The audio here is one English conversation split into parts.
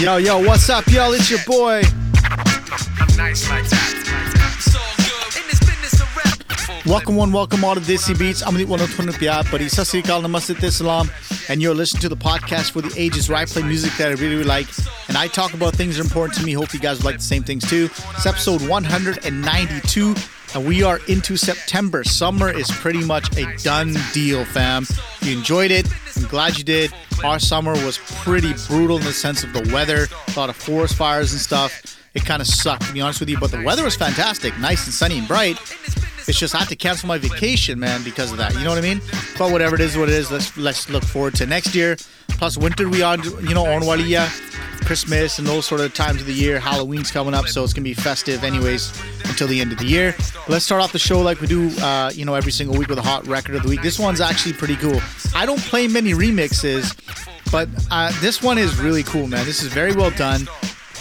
Yo, yo, what's up, y'all? It's your boy. Welcome one, welcome all to Desi Beats. I'm Amadeep Panesar, Pari Sasri Kal Namaste Te Salam, and you're listening to the podcast for the ages where I play music that I really, really like, and I talk about things that are important to me. Hope you guys would like the same things too. It's episode 192, and we are into September. Summer is pretty much a done deal, fam. You enjoyed it. I'm glad you did. Our summer was pretty brutal in the sense of the weather, a lot of forest fires and stuff. It kind of sucked, to be honest with you, but the weather was fantastic, nice and sunny and bright. It's just I had to cancel my vacation, man, because of that. You know what I mean? But whatever it is, let's look forward to next year. Plus, winter we are, you know, on Waliya, Christmas and those sort of times of the year. Halloween's coming up, so it's gonna be festive, anyways, until the end of the year. Let's start off the show like we do, you know, every single week with a hot record of the week. This one's actually pretty cool. I don't play many remixes, but this one is really cool, man. This is very well done.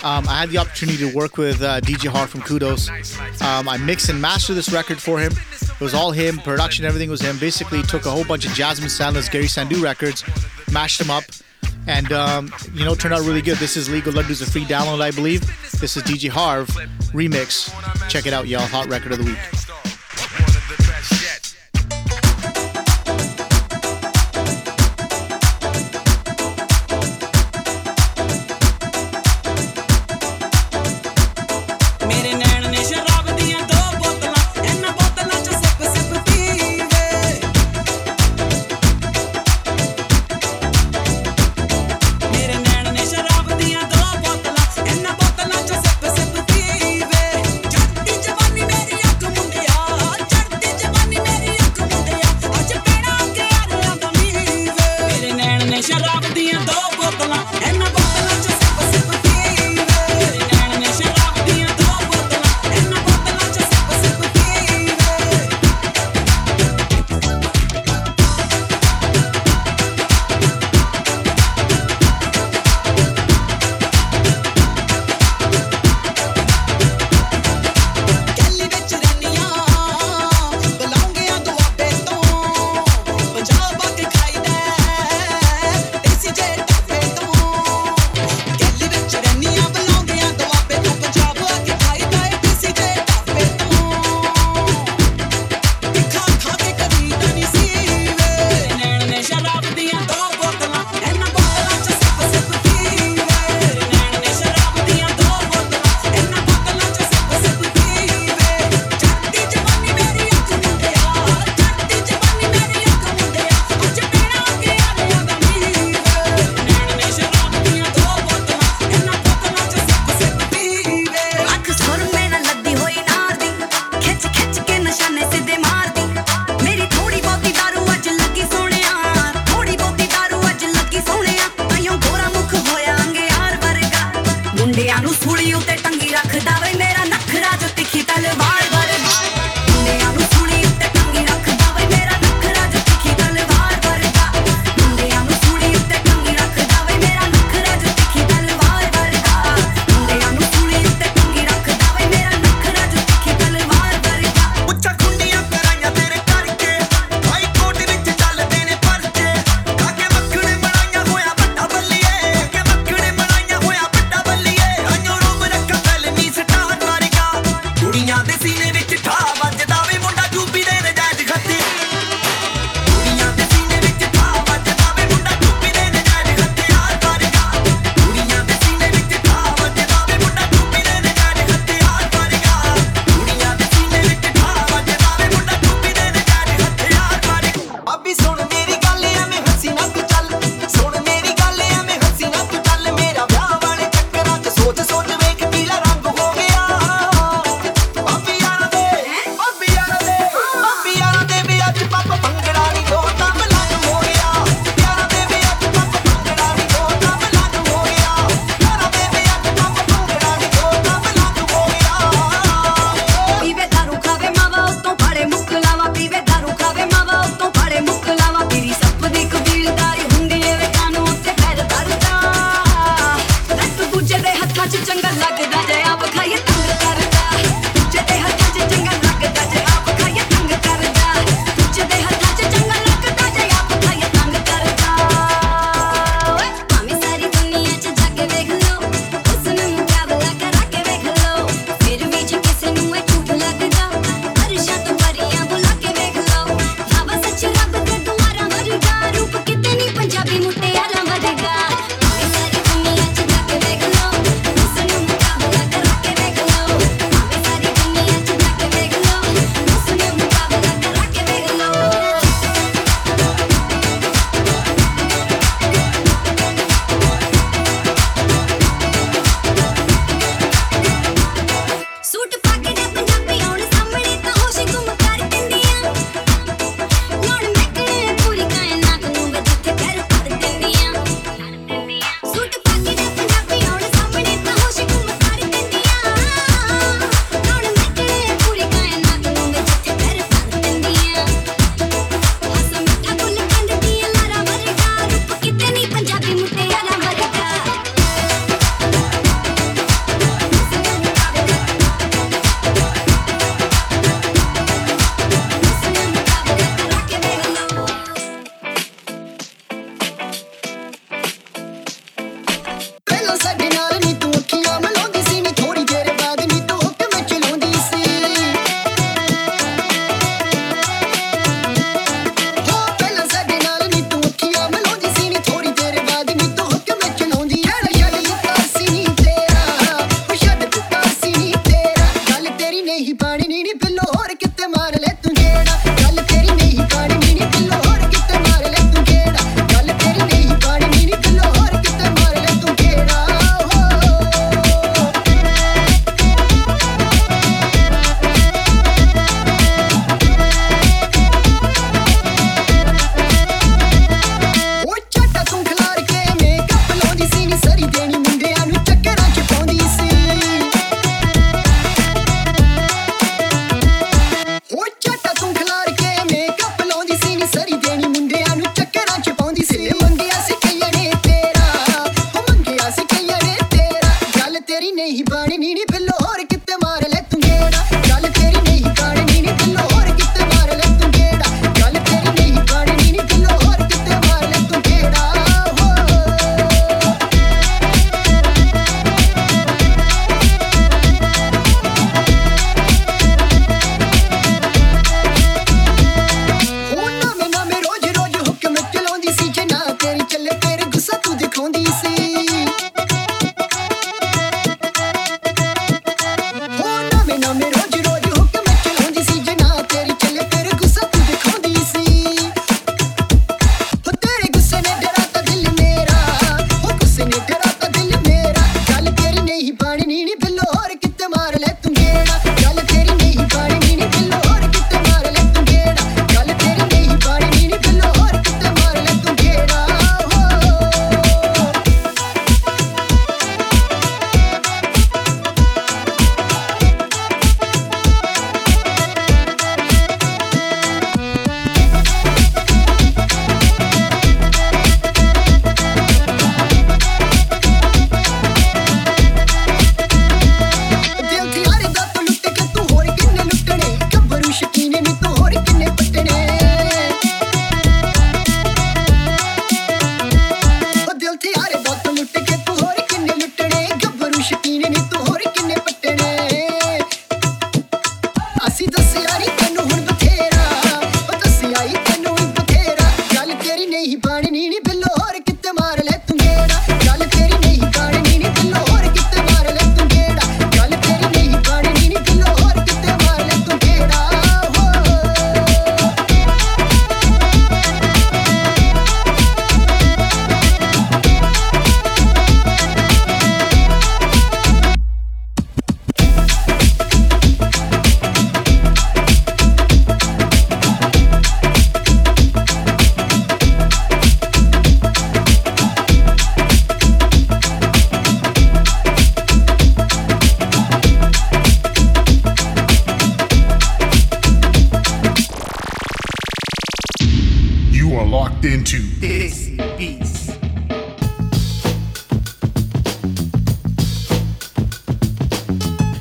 I had the opportunity to work with DJ Harv from Kudos. I mixed and mastered this record for him. It was all him, production, everything was him. Basically, took a whole bunch of Jasmine Sandlas, Garry Sandhu records, mashed them up, and you know, turned out really good. This is Illegal Laddu, a free download, I believe. This is DJ Harv remix. Check it out, y'all. Hot record of the week.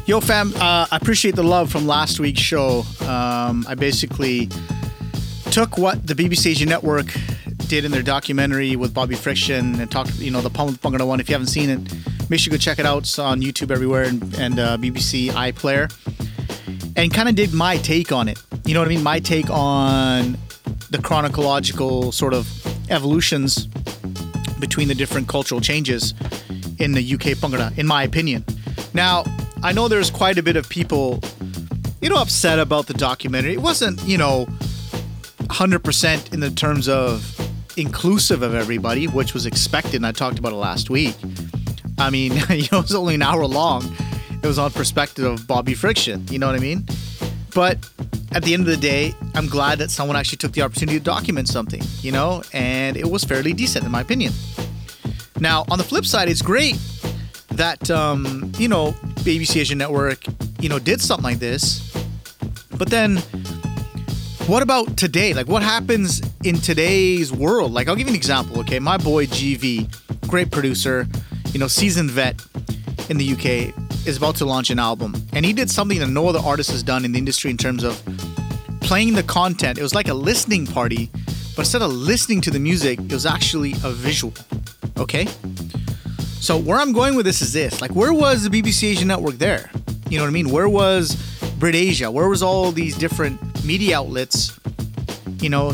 Yo, fam, I appreciate the love from last week's show. I basically took what the BBC Asian Network did in their documentary with Bobby Friction and talked, the Pungana one. If you haven't seen it, make sure you go check it out. It's on YouTube everywhere and BBC iPlayer. And kind of did my take on it. You know what I mean? My take on the chronological sort of evolutions between the different cultural changes in the UK Pungana, in my opinion. Now, I know there's quite a bit of people, upset about the documentary. It wasn't, 100% in the terms of inclusive of everybody, which was expected, and I talked about it last week. I mean, it was only an hour long. It was on perspective of Bobby Friction, you know what I mean? But at the end of the day, I'm glad that someone actually took the opportunity to document something, and it was fairly decent in my opinion. Now, on the flip side, it's great that, BBC Asian Network, did something like this. But then, what about today? Like, what happens in today's world? Like, I'll give you an example, okay? My boy GV, great producer, seasoned vet in the UK, is about to launch an album. And he did something that no other artist has done in the industry in terms of playing the content. It was like a listening party, but instead of listening to the music, it was actually a visual, okay? So where I'm going with this is this. Like, where was the BBC Asian Network there? You know what I mean? Where was BritAsia? Where was all these different media outlets,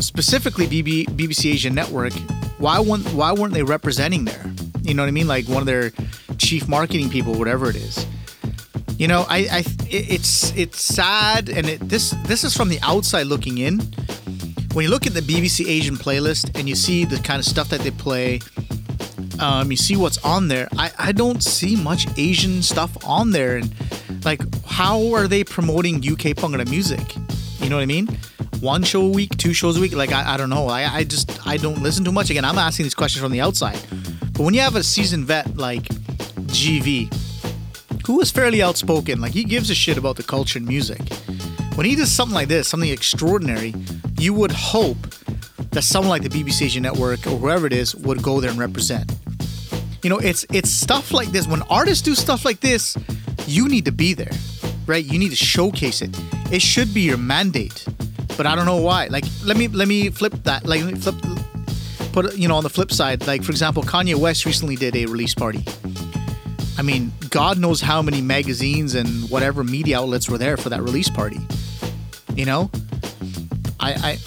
specifically BBC Asian Network? Why weren't they representing there? You know what I mean? Like one of their chief marketing people, whatever it is. It's sad, and this is from the outside looking in. When you look at the BBC Asian playlist and you see the kind of stuff that they play, you see what's on there. I don't see much Asian stuff on there, and like, how are they promoting UK Pungana music? You know what I mean? One show a week, two shows a week. Like, I don't know. I don't listen too much. Again, I'm asking these questions from the outside. But when you have a seasoned vet like GV, who is fairly outspoken, like he gives a shit about the culture and music. When he does something like this, something extraordinary, you would hope that someone like the BBC Asian Network or whoever it is would go there and represent. It's stuff like this. When artists do stuff like this, you need to be there, right? You need to showcase it. It should be your mandate, but I don't know why. Like, let me flip that. Like, on the flip side. Like, for example, Kanye West recently did a release party. I mean, God knows how many magazines and whatever media outlets were there for that release party.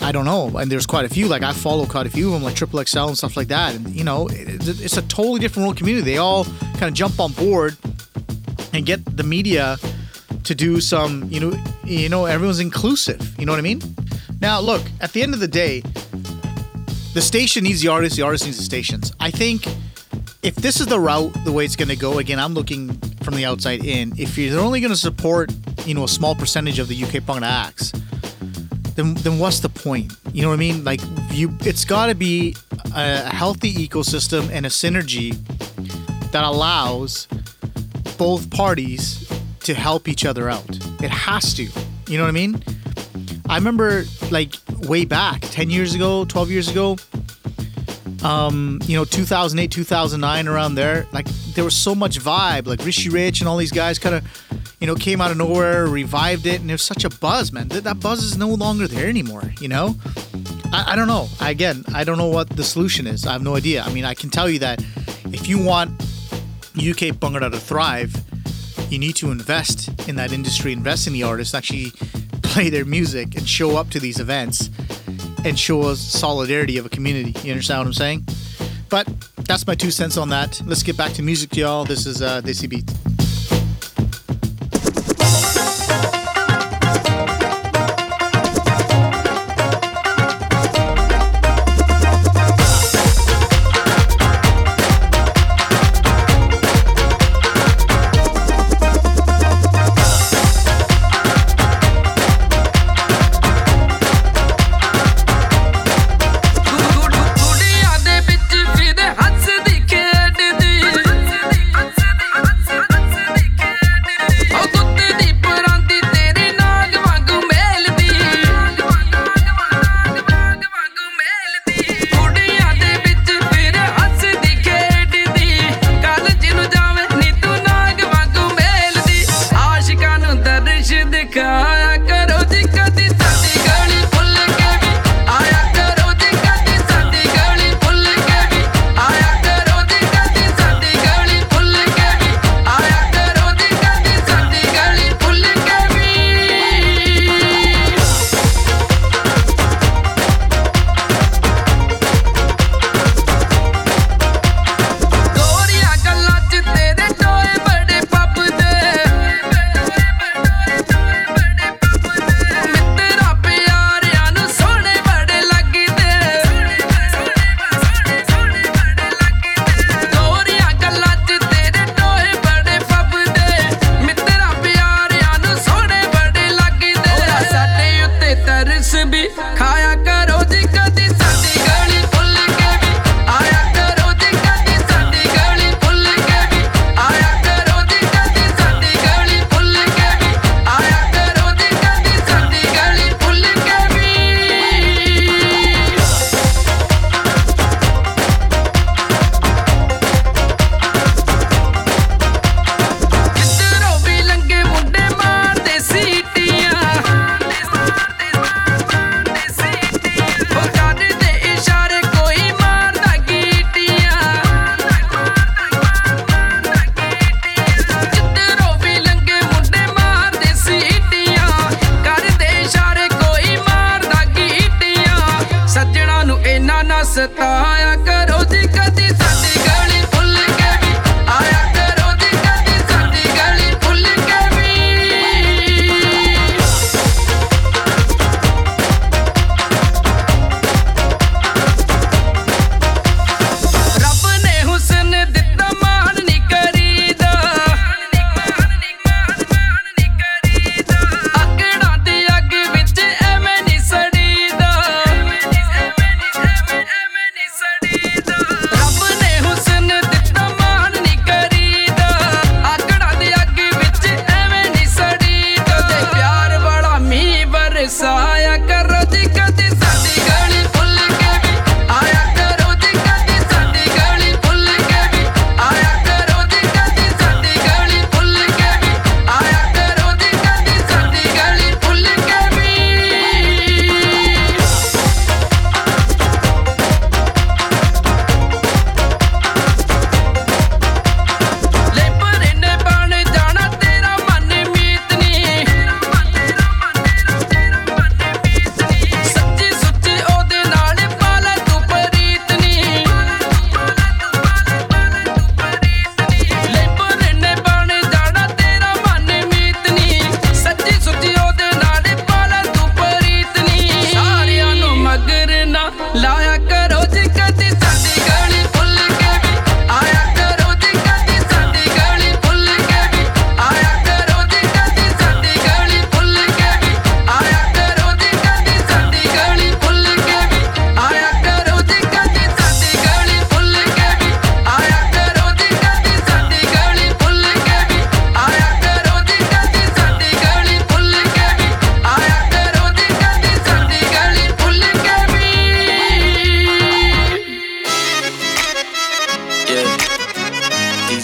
I don't know. And there's quite a few. Like, I follow quite a few of them, like Triple XL and stuff like that. And, it's a totally different world community. They all kind of jump on board and get the media to do some, everyone's inclusive. You know what I mean? Now, look, at the end of the day, the station needs the artist needs the stations. I think if this is the route, the way it's going to go, again, I'm looking from the outside in. If you're only going to support, a small percentage of the UK Pungana acts, then what's the point? You know what I mean? Like, it's got to be a healthy ecosystem and a synergy that allows both parties to help each other out. It has to. You know what I mean? I remember, like, way back, 10 years ago, 12 years ago, 2008, 2009, around there, like, there was so much vibe. Like, Rishi Rich and all these guys kind of, came out of nowhere, revived it, and there's such a buzz, man. That buzz is no longer there anymore, I don't know. Again, I don't know what the solution is. I have no idea. I mean, I can tell you that if you want UK Pungana to thrive, you need to invest in that industry, invest in the artists, actually play their music and show up to these events and show us solidarity of a community. You understand what I'm saying? But that's my 2 cents on that. Let's get back to music, y'all. This is Desi Beat.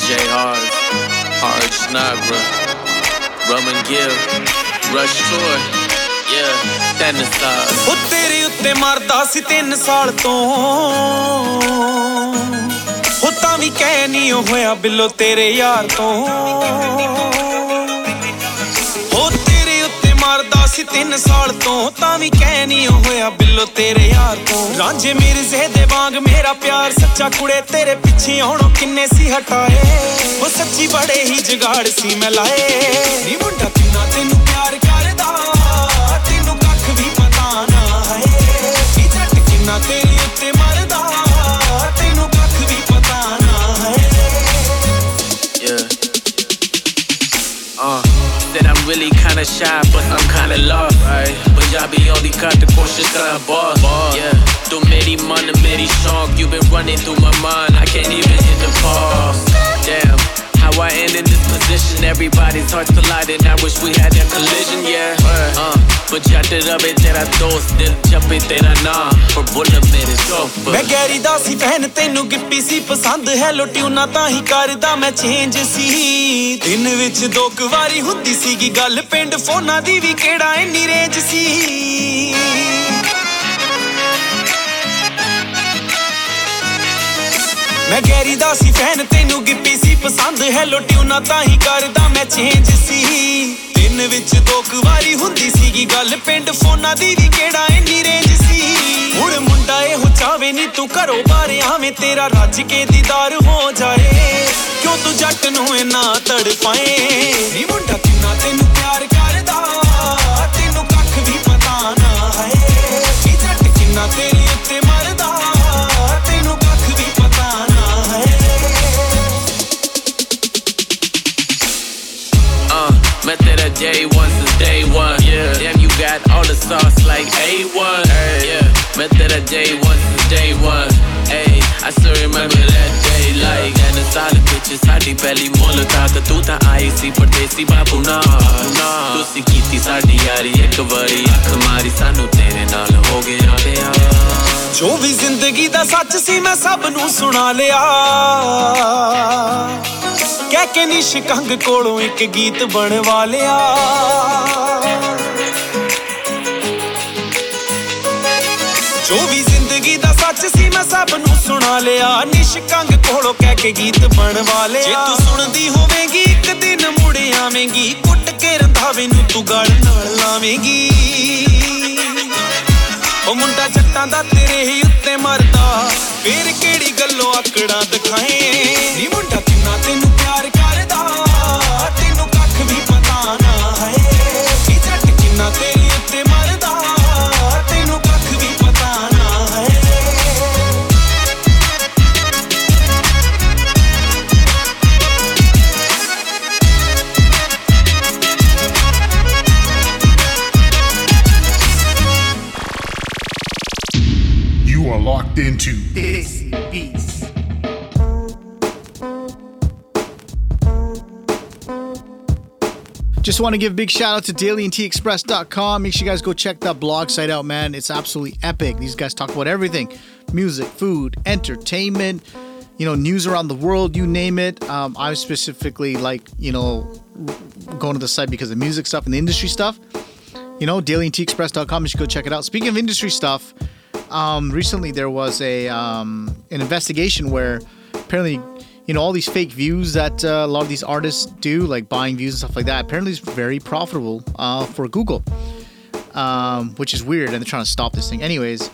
DJ Harv, Hard Snagra, Rum and Give, Rush Tour, yeah, Tennessee. Oh, तेरे उत्ते मारदा सी 3 साल तो, हो तामी कह नहीं होया बिलो तेरे यार तो। हो तेरे उत्ते मारदा सी 3 साल तो, तामी कह नहीं होया बिलो तेरे यार तो। रांझे मेरे ज़हदे वांग मेरा प्यार सच्चा कुड़े तेरे पीछे औरों किन्ने सी हटाए। वो सच्ची बड़े ही जुगाड़ सी मैं लाए। नी मुंडा किन्ना तेनू प्यार करदा, तेनू कख भी पता ना है। नी जट किन्ना तेरे उत्ते मरदा, तेनू कख भी पता ना है। Yeah. That I'm really kinda shy, but I'm kinda lost. Right. Punjabi cut the cautious that I'm boss. Yeah. Tu meri man, meri song. You've been running through my mind. I can't even hit the pause. Damn, how I end in this position. Everybody's heart's colliding. I wish we had that collision, yeah. But jat it up, it tera dost. Dil jab it tera na. For bullet mere shop. Main Garry da si fan, tenu gippy si pasand hai. Lotuna ta hi karda main change si. Din vich do kwari hundi si gi gall pind phona di vi keda inni range si. Main Garry da si fan, tenu gippy si pasand hai. Lotuna ta hi karda main change si. Din vich do kwari hundi si gi gall pind phona di vi keda inni range si. मुड़ मुंडा ए हो चावे नी तू करो बारे आवे तेरा राज के दीदार हो जाए क्यों तू जट नु ना तड़ पाए नी मुंडा किन्ना तेनू प्यार करदा तेनू कख भी पता ना है नी जट किन्ना तेरे उत्ते मरदा तेनू कख भी पता ना है मैं तेरा J1 since day one yeah damn you got all the sauce like A1 yeah Met that day once since day one. Ayy, I still remember that day like And the solid bitches, saadi pehli mulaqat Tu tha aayi si pardesi babu na Tu si kiti saadi yaari ek wari Akh mari sanu tere naal ho gaya Jo vi zindagi da sach si main sab nu suna liya Keh ke nishkang kolon ek geet banwa liya जो भी जिंदगी दा सच सी मैं सब नु सुना लिया निशकंग कोलो कह के गीत बनवा लिया जे तू सुनदी होवेगी एक दिन मुड़ आवेगी कुट के रंधावे नु तू गल नाल लावेगी ओ मुंडा जट्टां दा तेरे ही उत्ते मरदा फिर केड़ी गल्लो आकड़ा दिखाए नी मुंडा किन्ना तेनू प्यार करदा तेनू कख भी पता ना है नी जट किन्ना तेरे उत्ते मरदा Locked into this beats. Just want to give a big shout out to dailyandtexpress.com. Make sure you guys go check that blog site out, man. It's absolutely epic. These guys talk about everything. Music, food, entertainment, you know, news around the world, you name it. I specifically like, you know, going to the site because of music stuff and the industry stuff. You know, dailyandtexpress.com. You should go check it out. Speaking of industry stuff, recently there was a an investigation where apparently, you know, all these fake views that a lot of these artists do, like buying views and stuff like that, apparently is very profitable for Google, which is weird, and they're trying to stop this thing. Anyways,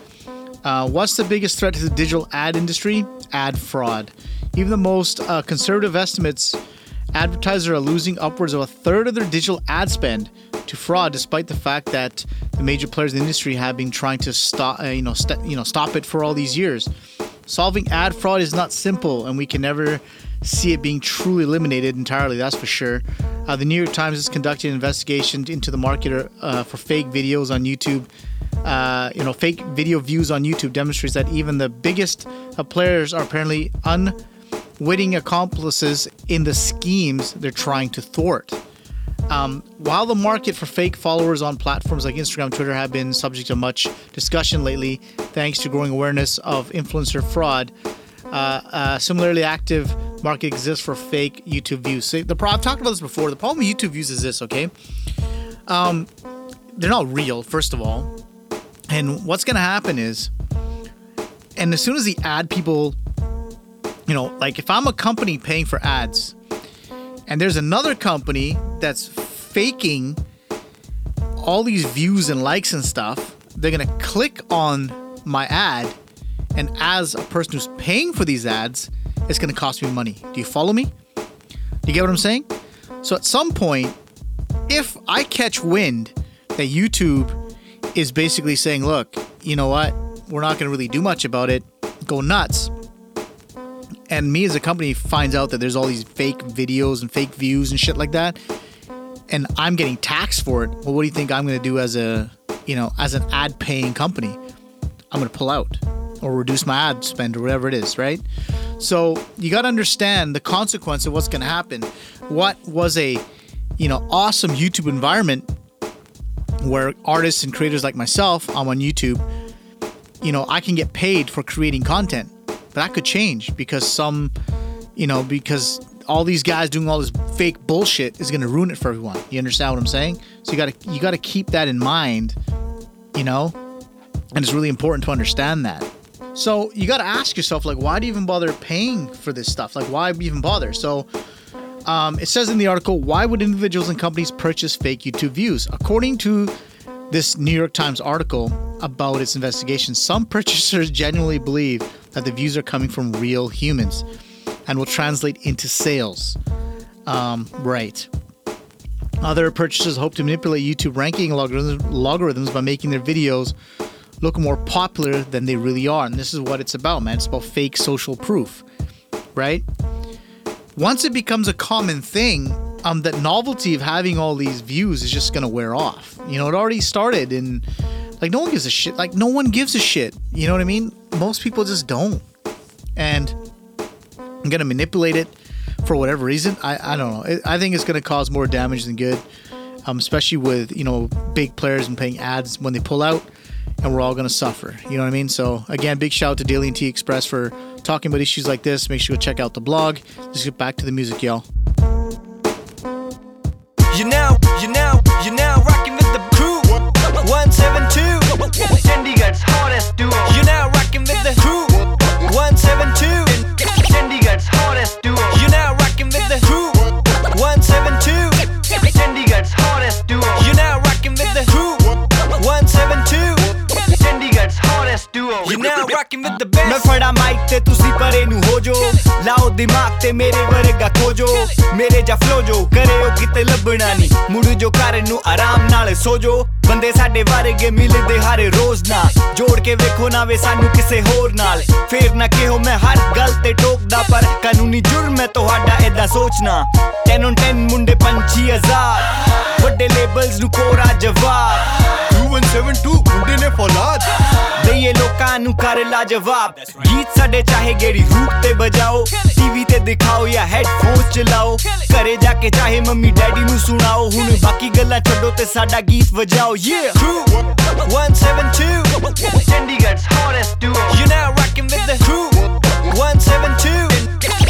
what's the biggest threat to the digital ad industry? Ad fraud. Even the most conservative estimates, advertisers are losing upwards of 1/3 of their digital ad spend to fraud, despite the fact that the major players in the industry have been trying to stop, stop it for all these years. Solving ad fraud is not simple, and we can never see it being truly eliminated entirely. That's for sure. The New York Times has conducted an investigation into the market for fake videos on YouTube. Fake video views on YouTube demonstrates that even the biggest of players are apparently unwitting accomplices in the schemes they're trying to thwart. While the market for fake followers on platforms like Instagram and Twitter have been subject to much discussion lately, thanks to growing awareness of influencer fraud, similarly active market exists for fake YouTube views. So the I've talked about this before. The problem with YouTube views is this, okay? They're not real, first of all. And what's going to happen is, and as soon as the ad people, you know, like if I'm a company paying for ads and there's another company that's faking all these views and likes and stuff, they're going to click on my ad. And as a person who's paying for these ads, it's going to cost me money. Do you follow me? Do you get what I'm saying? So at some point, if I catch wind that YouTube is basically saying, look, you know what? We're not going to really do much about it. Go nuts. And me as a company finds out that there's all these fake videos and fake views and shit like that. And I'm getting taxed for it. Well, what do you think I'm going to do as a, you know, as an ad paying company? I'm going to pull out or reduce my ad spend or whatever it is, right? So you got to understand the consequence of what's going to happen. What was a, you know, awesome YouTube environment where artists and creators like myself, I'm on YouTube, you know, I can get paid for creating content. But that could change because some, you know, because all these guys doing all this fake bullshit is going to ruin it for everyone. You understand what I'm saying? So you got to keep that in mind, you know, and it's really important to understand that. So you got to ask yourself, like, why do you even bother paying for this stuff? Like, why even bother? So it says in the article, why would individuals and companies purchase fake YouTube views? According to this New York Times article about its investigation, some purchasers genuinely believe that the views are coming from real humans and will translate into sales. Right. Other purchasers hope to manipulate YouTube ranking algorithms by making their videos look more popular than they really are. And this is what it's about, man. It's about fake social proof, right? Once it becomes a common thing, that novelty of having all these views is just going to wear off. You know, it already started in... Like, no one gives a shit. Like, no one gives a shit. You know what I mean? Most people just don't. And I'm going to manipulate it for whatever reason. I don't know. I think it's going to cause more damage than good, especially with, you know, big players and paying ads when they pull out. And we're all going to suffer. You know what I mean? So, again, big shout out to Daily and T Express for talking about issues like this. Make sure you go check out the blog. Let's get back to the music, y'all. You're now rocking with the crew. 172. Chandigarh's hottest duo. You're now rocking with the crew. 172. Chandigarh's hottest duo. You're now rocking with the crew. 172. Chandigarh's hottest duo. You're now rocking with the crew. 172. Chandigarh's hottest duo. You're now rocking with the best. मैं फड़ा mic ते तुसी परे नु हो जो लाओ दिमाग ते मेरे वरगा खोजो मेरे जा फ्लो जो करे ओ किते लबना नी मुड़ जो घर नु आराम नाल सो जो बंदे साडे वारगे मिलदे हर रोज ना जोड़ के वेखो ना वे सानू किसे होर नाल फेर ना केहो मैं हर गल ते टोकदा पर कानूनी जुर्म है तोहाडा ऐदा सोचना 10 on 10 मुंडे 5000 बड़े लेबल्स नु कोरा जवाब 172 मुंडे ने फौलाद दे ये लोकां नु कर लाजवाब गीत साडे चाहे गेड़ी रूप ते बजाओ टीवी ते दिखाओ या हेडफोन चलाओ करे जाके चाहे मम्मी डैडी नु सुनाओ हुन बाकी गल्ला छोड़ो ते साडा गीत बजाओ yeah crew 172 Chandigarh's hottest duo you now rocking with the crew 172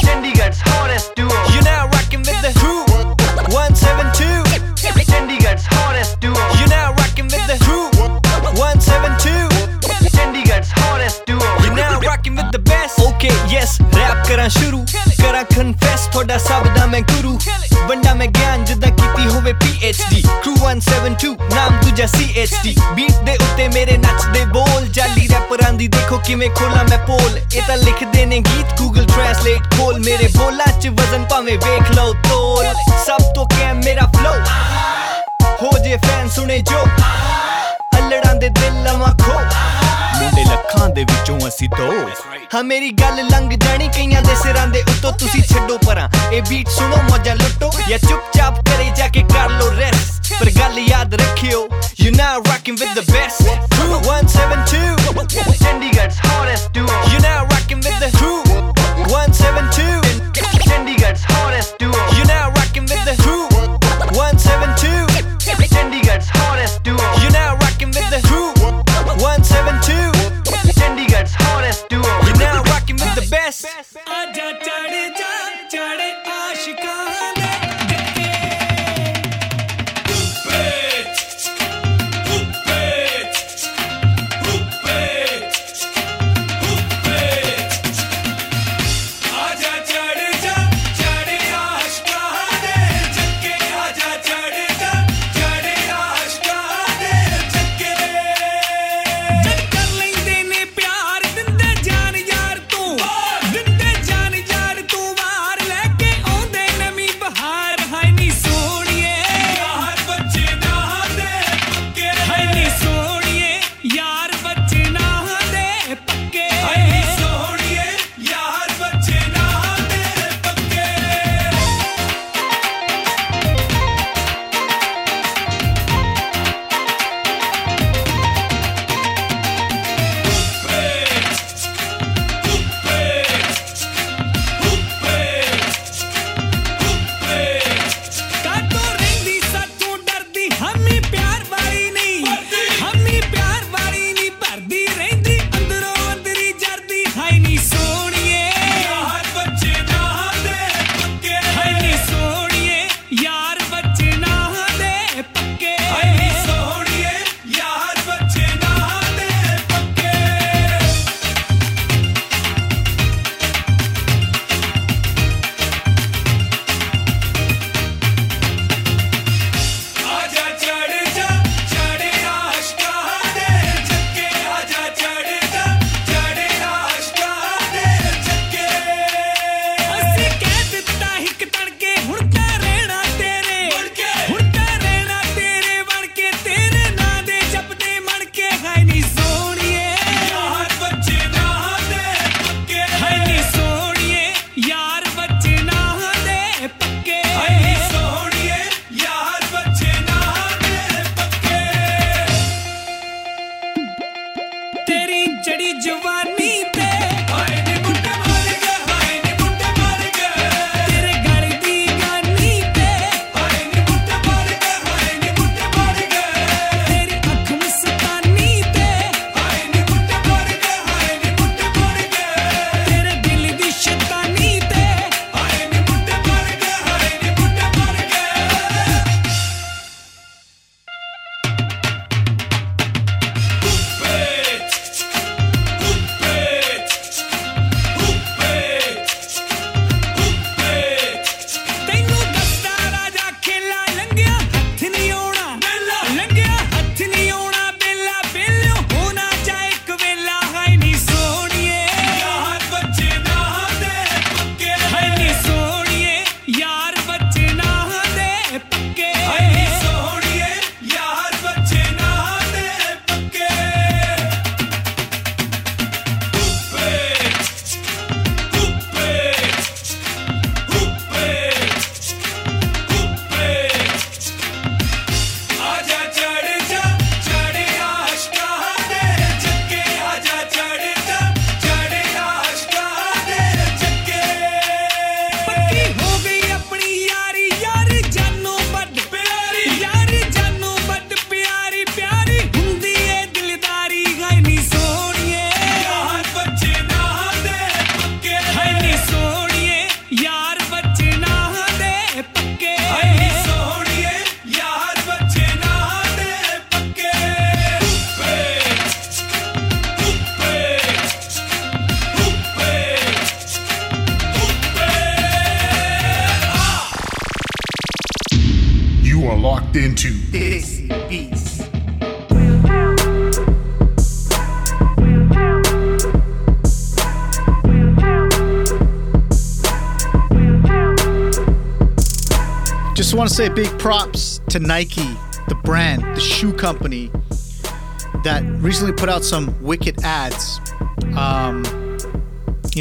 Chandigarh's hottest duo you now rocking with the crew 172 Chandigarh's hottest duo you now rocking with the crew 172 Chandigarh's hottest duo you now rocking with the best okay yes rap karan shuru karan confess thoda sabda main guru banda main gyan jidda kiti hove phd crew 172 naam tuja chd beat de utte mere nach de bol jali rapperan di dekho kive khola main pol eh ta likh de ne geet google translate khol mere bola ch wazan pave vekh lo tol sab to ke mera flow ho je fan sune jo alladaਂ ਦੇ ਦਿਲ ਲਵਾਂ ਖੋ ਮੁੰਡੇ ਲੱਖਾਂ ਦੇ ਵਿੱਚੋਂ ਅਸੀਂ ਦੋ ਹਾਂ ਮੇਰੀ ਗੱਲ ਲੰਘ ਜਾਣੀ ਕਈਆਂ ਦੇ ਸਿਰਾਂ ਦੇ ਉੱਤੋਂ ਤੁਸੀਂ ਛੱਡੋ ਪਰਾਂ ਇਹ ਬੀਟ ਸੁਣੋ ਮੌਜਾਂ ਲੁੱਟੋ ਜਾਂ ਚੁੱਪਚਾਪ ਕਰੇ ਜਾ ਕੇ ਕਰ ਲੋ ਰੈਸਟ ਪਰ ਗੱਲ ਯਾਦ ਰੱਖਿਓ you now rocking with the best 172 Chandigarh's hottest duo you now rocking with the crew 172 Chandigarh's hottest duo you now rocking with the crew 172 Chandigarh's hottest duo you now rocking with the crew 172 Chandigarh's hottest duo you now rocking with the best You are locked into this beast. Just want to say big props to Nike, the brand, the shoe company that recently put out some wicked ads, you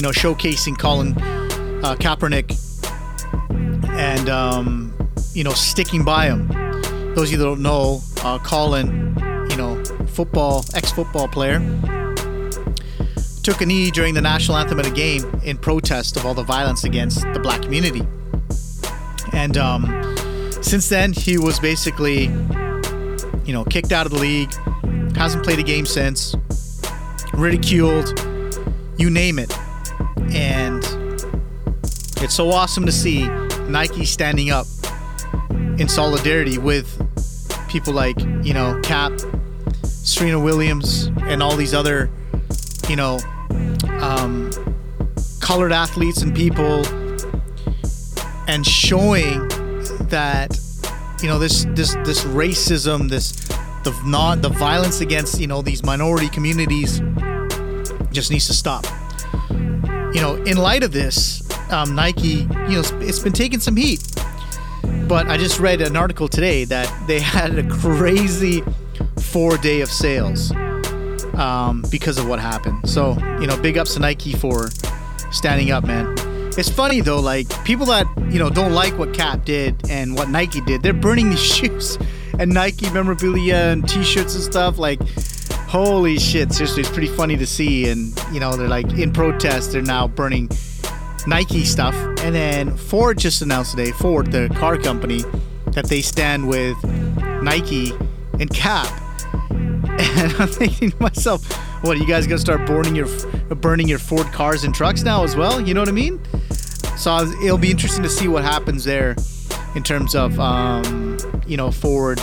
know, showcasing Colin Kaepernick and, you know, sticking by him. Those of you that don't know, Colin, you know, ex-football player, took a knee during the national anthem at a game in protest of all the violence against the black community. And since then, he was basically, you know, kicked out of the league, hasn't played a game since, ridiculed, you name it. And it's so awesome to see Nike standing up in solidarity with people like, you know, Cap, Serena Williams, and all these other, you know, colored athletes and people, and showing that, you know, this racism, the violence against, you know, these minority communities just needs to stop. You know, in light of this, Nike, you know, it's been taking some heat. But I just read an article today that they had a crazy 4-day of sales because of what happened. So, you know, big ups to Nike for standing up, man. It's funny though, like people that, you know, don't like what Cap did and what Nike did, they're burning these shoes and Nike memorabilia and t-shirts and stuff. Like, holy shit, seriously, it's pretty funny to see. And, you know, they're like in protest, they're now burning Nike stuff. And then Ford just announced today, Ford, the car company, that they stand with Nike and Cap. And I'm thinking to myself, what, are you guys gonna start burning your Ford cars and trucks now as well? You know what I mean? So it'll be interesting to see what happens there in terms of, you know, Ford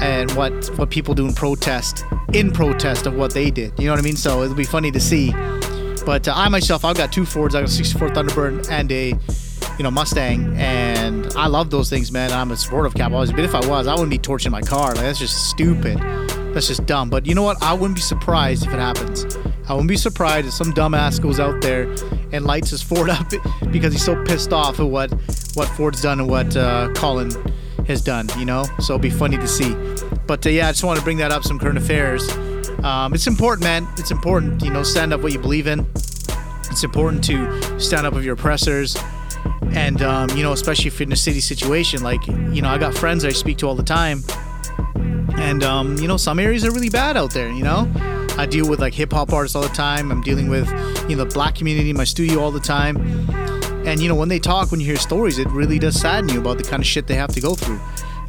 and what people do in protest of what they did. You know what I mean? So it'll be funny to see. But I myself, I've got 2 Fords. I got a '64 Thunderbird and a, you know, Mustang, and I love those things, man. I'm a supporter of Cap always, but if I was, I wouldn't be torching my car. Like, that's just stupid. That's just dumb. But you know what? I wouldn't be surprised if it happens. I wouldn't be surprised if some dumbass goes out there and lights his Ford up because he's so pissed off at what Ford's done and what Colin has done, you know? So it'll be funny to see. But yeah, I just wanted to bring that up, some current affairs. It's important, man. It's important, you know, stand up what you believe in. It's important to stand up with your oppressors. And, you know, especially if you're in a city situation, like, you know, I got friends I speak to all the time. And, you know, some areas are really bad out there, you know. I deal with, like, hip-hop artists all the time. I'm dealing with, you know, the black community in my studio all the time. And, you know, when they talk, when you hear stories, it really does sadden you about the kind of shit they have to go through.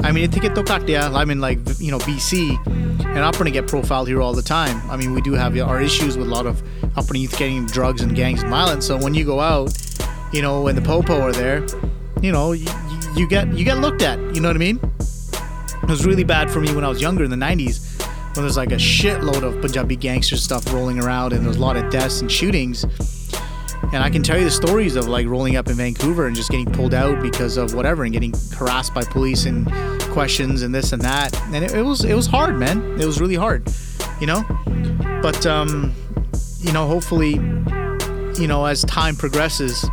I mean, I'm in, like, you know, BC, and I'm going to get profiled here all the time. I mean, we do have our issues with a lot of upbringing, getting drugs and gangs and violence. So when you go out, you know, when the popo are there, you know, you get looked at. You know what I mean? It was really bad for me when I was younger in the 90s, when there's like a shitload of Punjabi gangster stuff rolling around and there's a lot of deaths and shootings. And I can tell you the stories of like rolling up in Vancouver and just getting pulled out because of whatever and getting harassed by police and questions and this and that. And it was hard, man. It was really hard, you know? But, you know, hopefully, you know, as time progresses,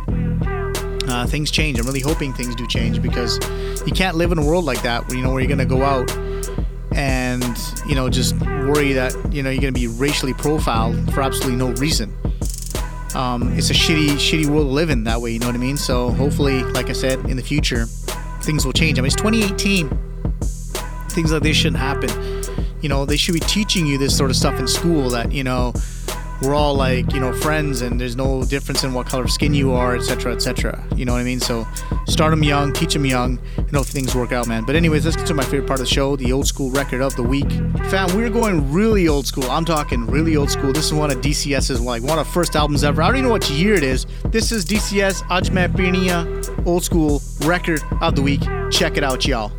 things change. I'm really hoping things do change because you can't live in a world like that, you know, where you're going to go out and, you know, just worry that, you know, you're going to be racially profiled for absolutely no reason. It's a shitty world to live in that way, you know what I mean? So hopefully, like I said, in the future, things will change. I mean, it's 2018. Things like this shouldn't happen. You know, they should be teaching you this sort of stuff in school that, you know, we're all like, you know, friends and there's no difference in what color of skin you are, etc., etc. You know what I mean? So start them young, teach them young, and hope things work out, man. But anyways, let's get to my favorite part of the show, the old school record of the week. Fam, we're going really old school. I'm talking really old school. This is one of DCS's, like, one of the first albums ever. I don't even know what year it is. This is DCS Aj Main Peeniya, old school record of the week. Check it out, y'all.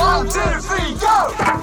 One, two, three, go!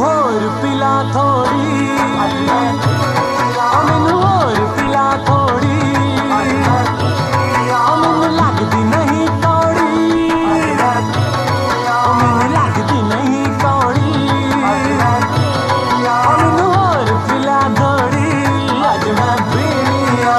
और पिला थोड़ी, अमिन और पिला थोड़ी, अमिन लगती नहीं कौड़ी, अमिन लगती नहीं कौड़ी, अमिन और पिला थोड़ी, आज मैं पीनिया।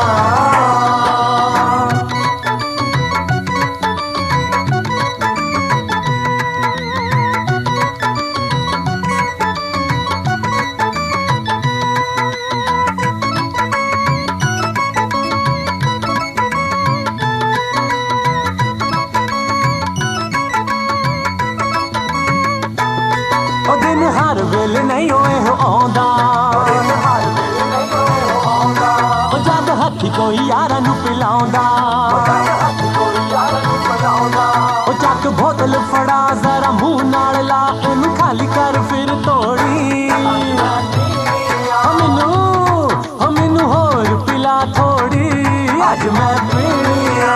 बोतल फड़ा जरा मुंह नाल ला इन खाली कर फिर तोड़ी हमेनू होर पिला थोड़ी आज मैं पीनिया।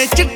Shake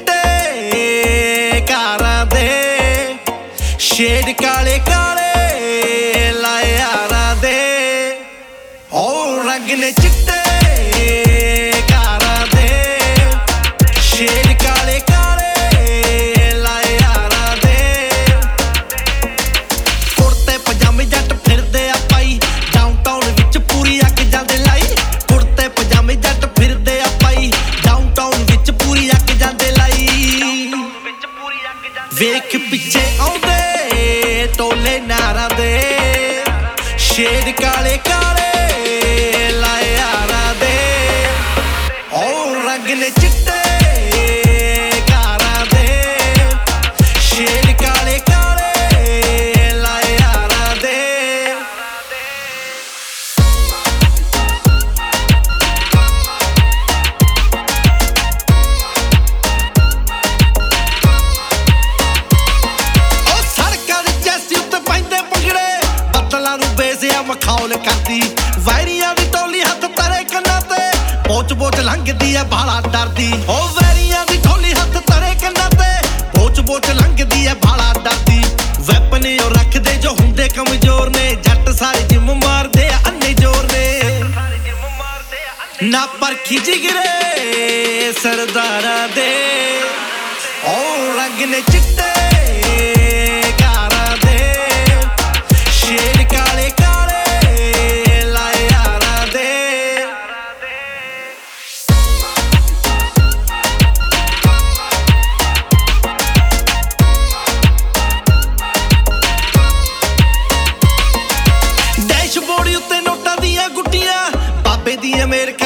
it.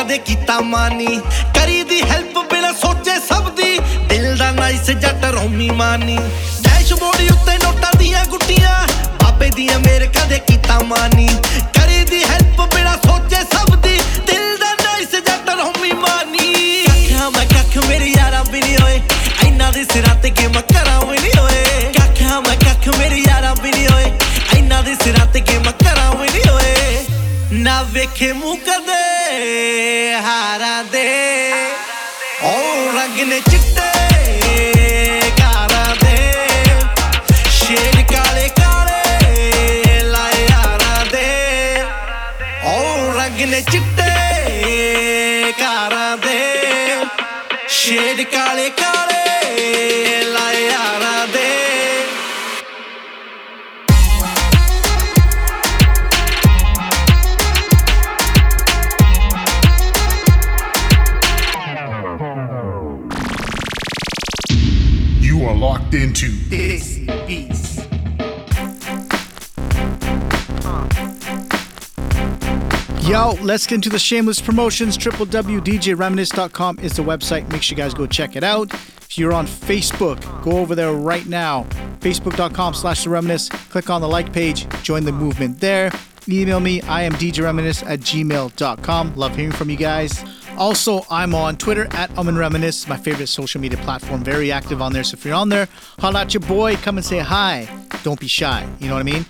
कदे कीता मानी करी दी हेल्प बिना सोचे सब दी दिल दा नाइस जट रोमी मानी डैशबोर्ड उत्ते नोटा दिया गुटियां बाबे दी मेरे कदे कीता मानी करी दी हेल्प बिना सोचे सब दी दिल दा नाइस जट रोमी मानी क्या मैं कख मेरे यारा भी नहीं होए इना दे सिरा ते के मकरा भी नहीं होए क्या मैं कख मेरे यारा भी नहीं होए इना दे सिरा ते के मकरा भी नहीं होए ना वेखे मुंह कदे हारा दे ओ रंग ने चिट्टे कारा दे शेर काले काले लाए हारा दे ओ रंग ने चिट्टे कारा दे शेर काले काले लाए हारा दे Locked into this beast. Yo, let's get into the shameless promotions. www.djreminisce.com is the website. Make sure you guys go check it out. If you're on Facebook, go over there right now. Facebook.com/TheReminisce. Click on the like page. Join the movement there. Email me. I am djreminisce@gmail.com. Love hearing from you guys. Also, I'm on Twitter @AmanReminisce, my favorite social media platform. Very active on there. So if you're on there, holla at your boy. Come and say hi. Don't be shy. You know what I mean?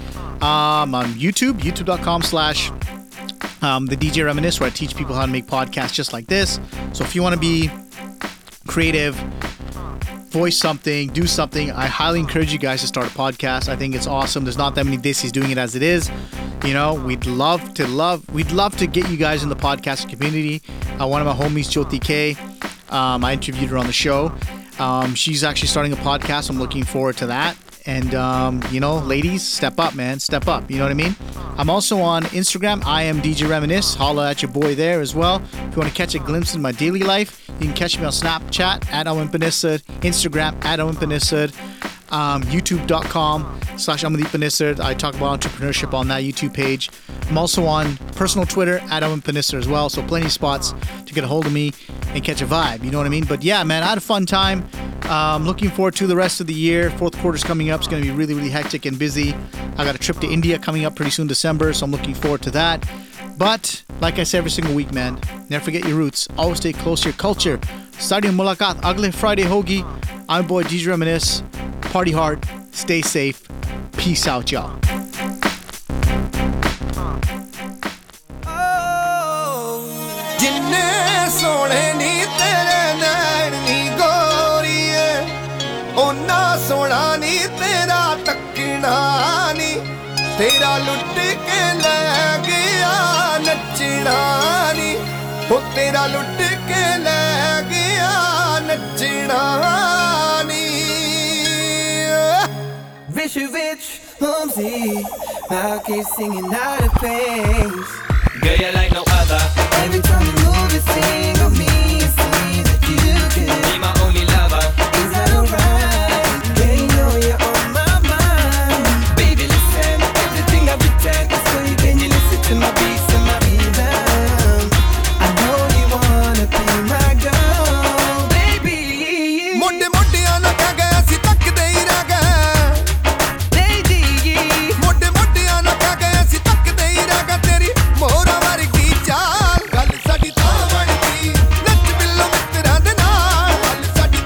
On YouTube, youtube.com/TheDJReminisce, where I teach people how to make podcasts just like this. So if you want to be creative, voice something, do something, I highly encourage you guys to start a podcast. I think it's awesome. There's not that many Desis doing it as it is. You know, we'd love to get you guys in the podcast community. One of my homies, Jyoti K, I interviewed her on the show. She's actually starting a podcast. I'm looking forward to that. And, you know, ladies, step up, man. Step up. You know what I mean? I'm also on Instagram. I am DJ Reminisce. Holla at your boy there as well. If you want to catch a glimpse in my daily life, you can catch me on Snapchat @AmanPanesar, Instagram @AmanPanesar, YouTube.com/Amadeep Panesar. I talk about entrepreneurship on that YouTube page. I'm also on personal Twitter @AmanPanesar as well. So plenty of spots to get a hold of me and catch a vibe. You know what I mean? But yeah, man, I had a fun time. Looking forward to the rest of the year. Fourth quarter's coming up. It's going to be really, really hectic and busy. I got a trip to India coming up pretty soon, December. So I'm looking forward to that. But like I say every single week, man, never forget your roots. Always stay close to your culture. Stadium Mulakat, Agle Friday Hoagie. I'm boy DJ Reminisce. Party hard. Stay safe. Peace out, y'all. तेरा लुट के ले गया नचना नी वो तेरा लुट के ले गया नचना नी Rishi Rich, Mumzy, I keep singing out of place. Girl, you're like no other. Every time you move, you sing on me. You see that you could be my only lover. Is that alright? Girl, you know you're on my mind. Baby, listen, everything I've written is for you. Can you listen to my beats and my rhythm? I know you wanna be my girl, baby. Munde munde ana ka gaya si tak de hi reh gaya. Lady, munde munde ana ka gaya si tak de hi reh gaya. Teri mohra mari ki chaal, gal sadi taawadi, nat billo mit rand naal, gal sadi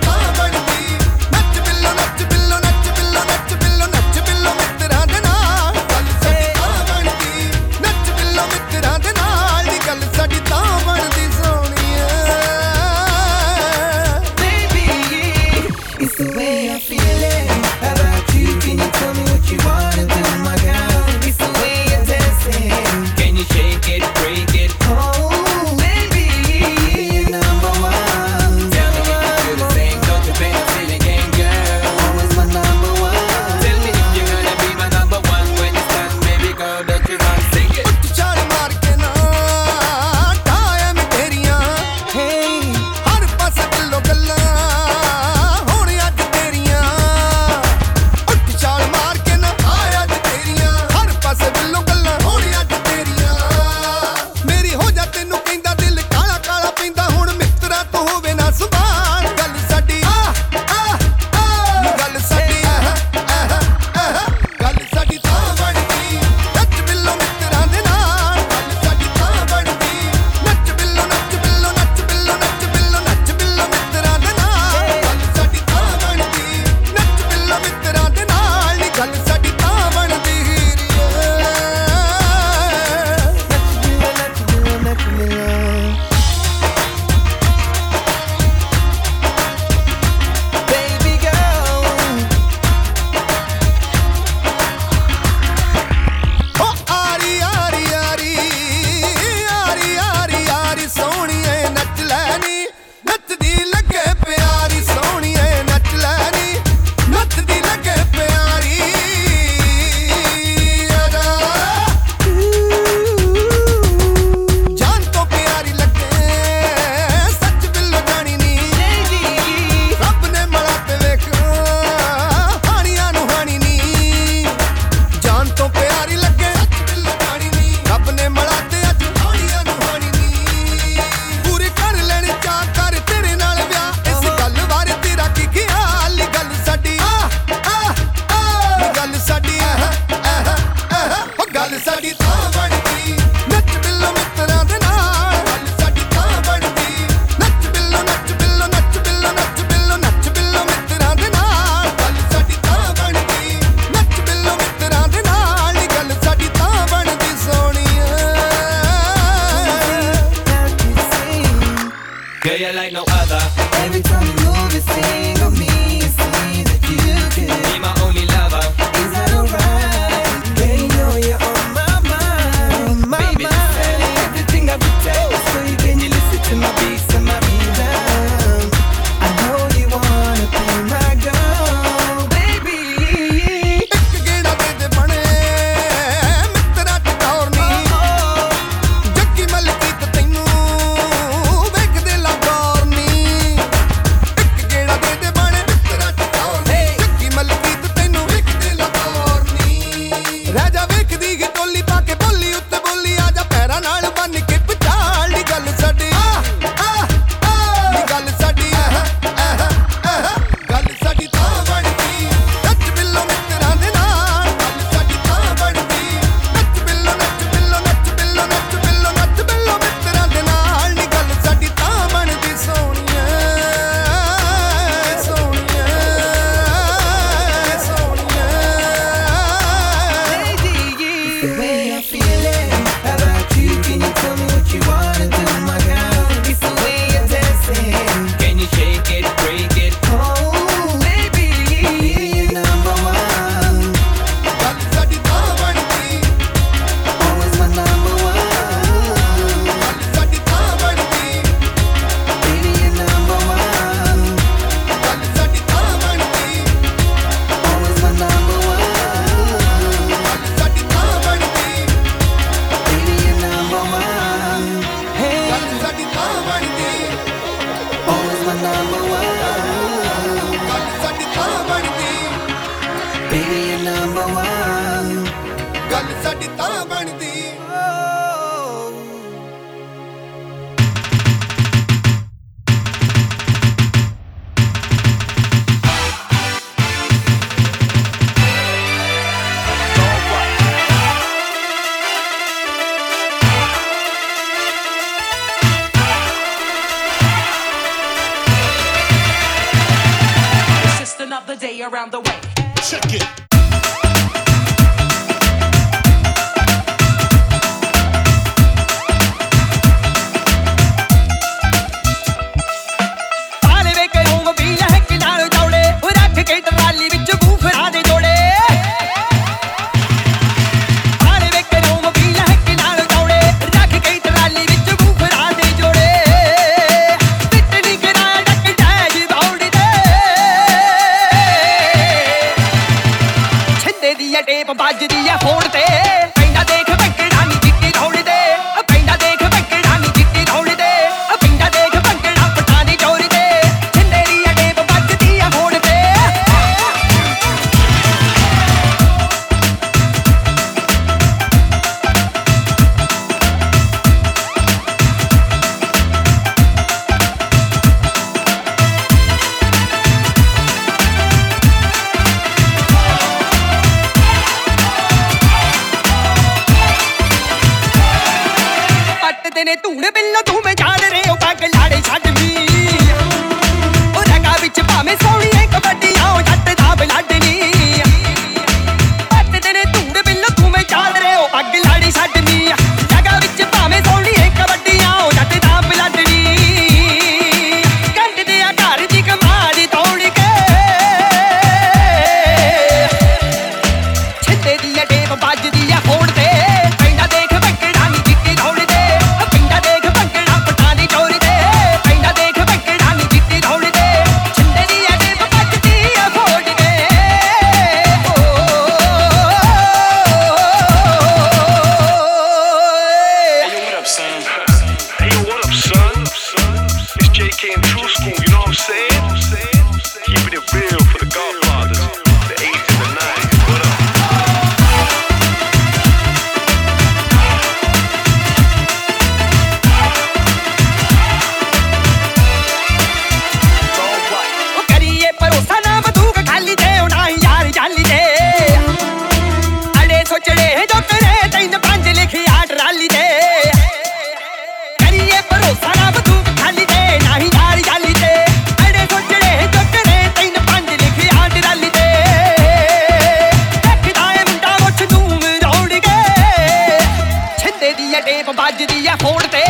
tape ਵੱਜਦੀ ਆ phone ਤੇ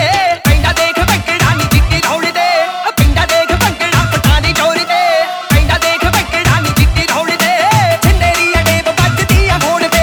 ਪੈਂਦਾ ਦੇਖ ਬੰਕੜਾ ਨੀ ਚਿੱਟੀ ਰੌਲੀ ਤੇ ਪਿੰਡਾ ਦੇਖ ਬੰਕੜਾ ਪਟਾਣੀ ਚੋਰੀ ਤੇ ਪੈਂਦਾ ਦੇਖ ਬੰਕੜਾ ਨੀ ਚਿੱਟੀ ਰੌਲੀ ਤੇ ਛਿੰਦੇਰੀ ਆ ਟੇਪ ਵੱਜਦੀ ਆ ਫੋਨ ਤੇ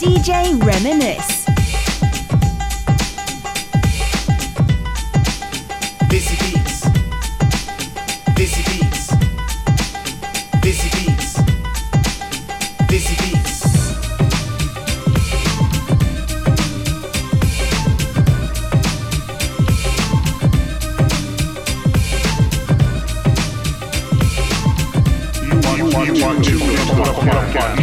DJ Reminisce. You want to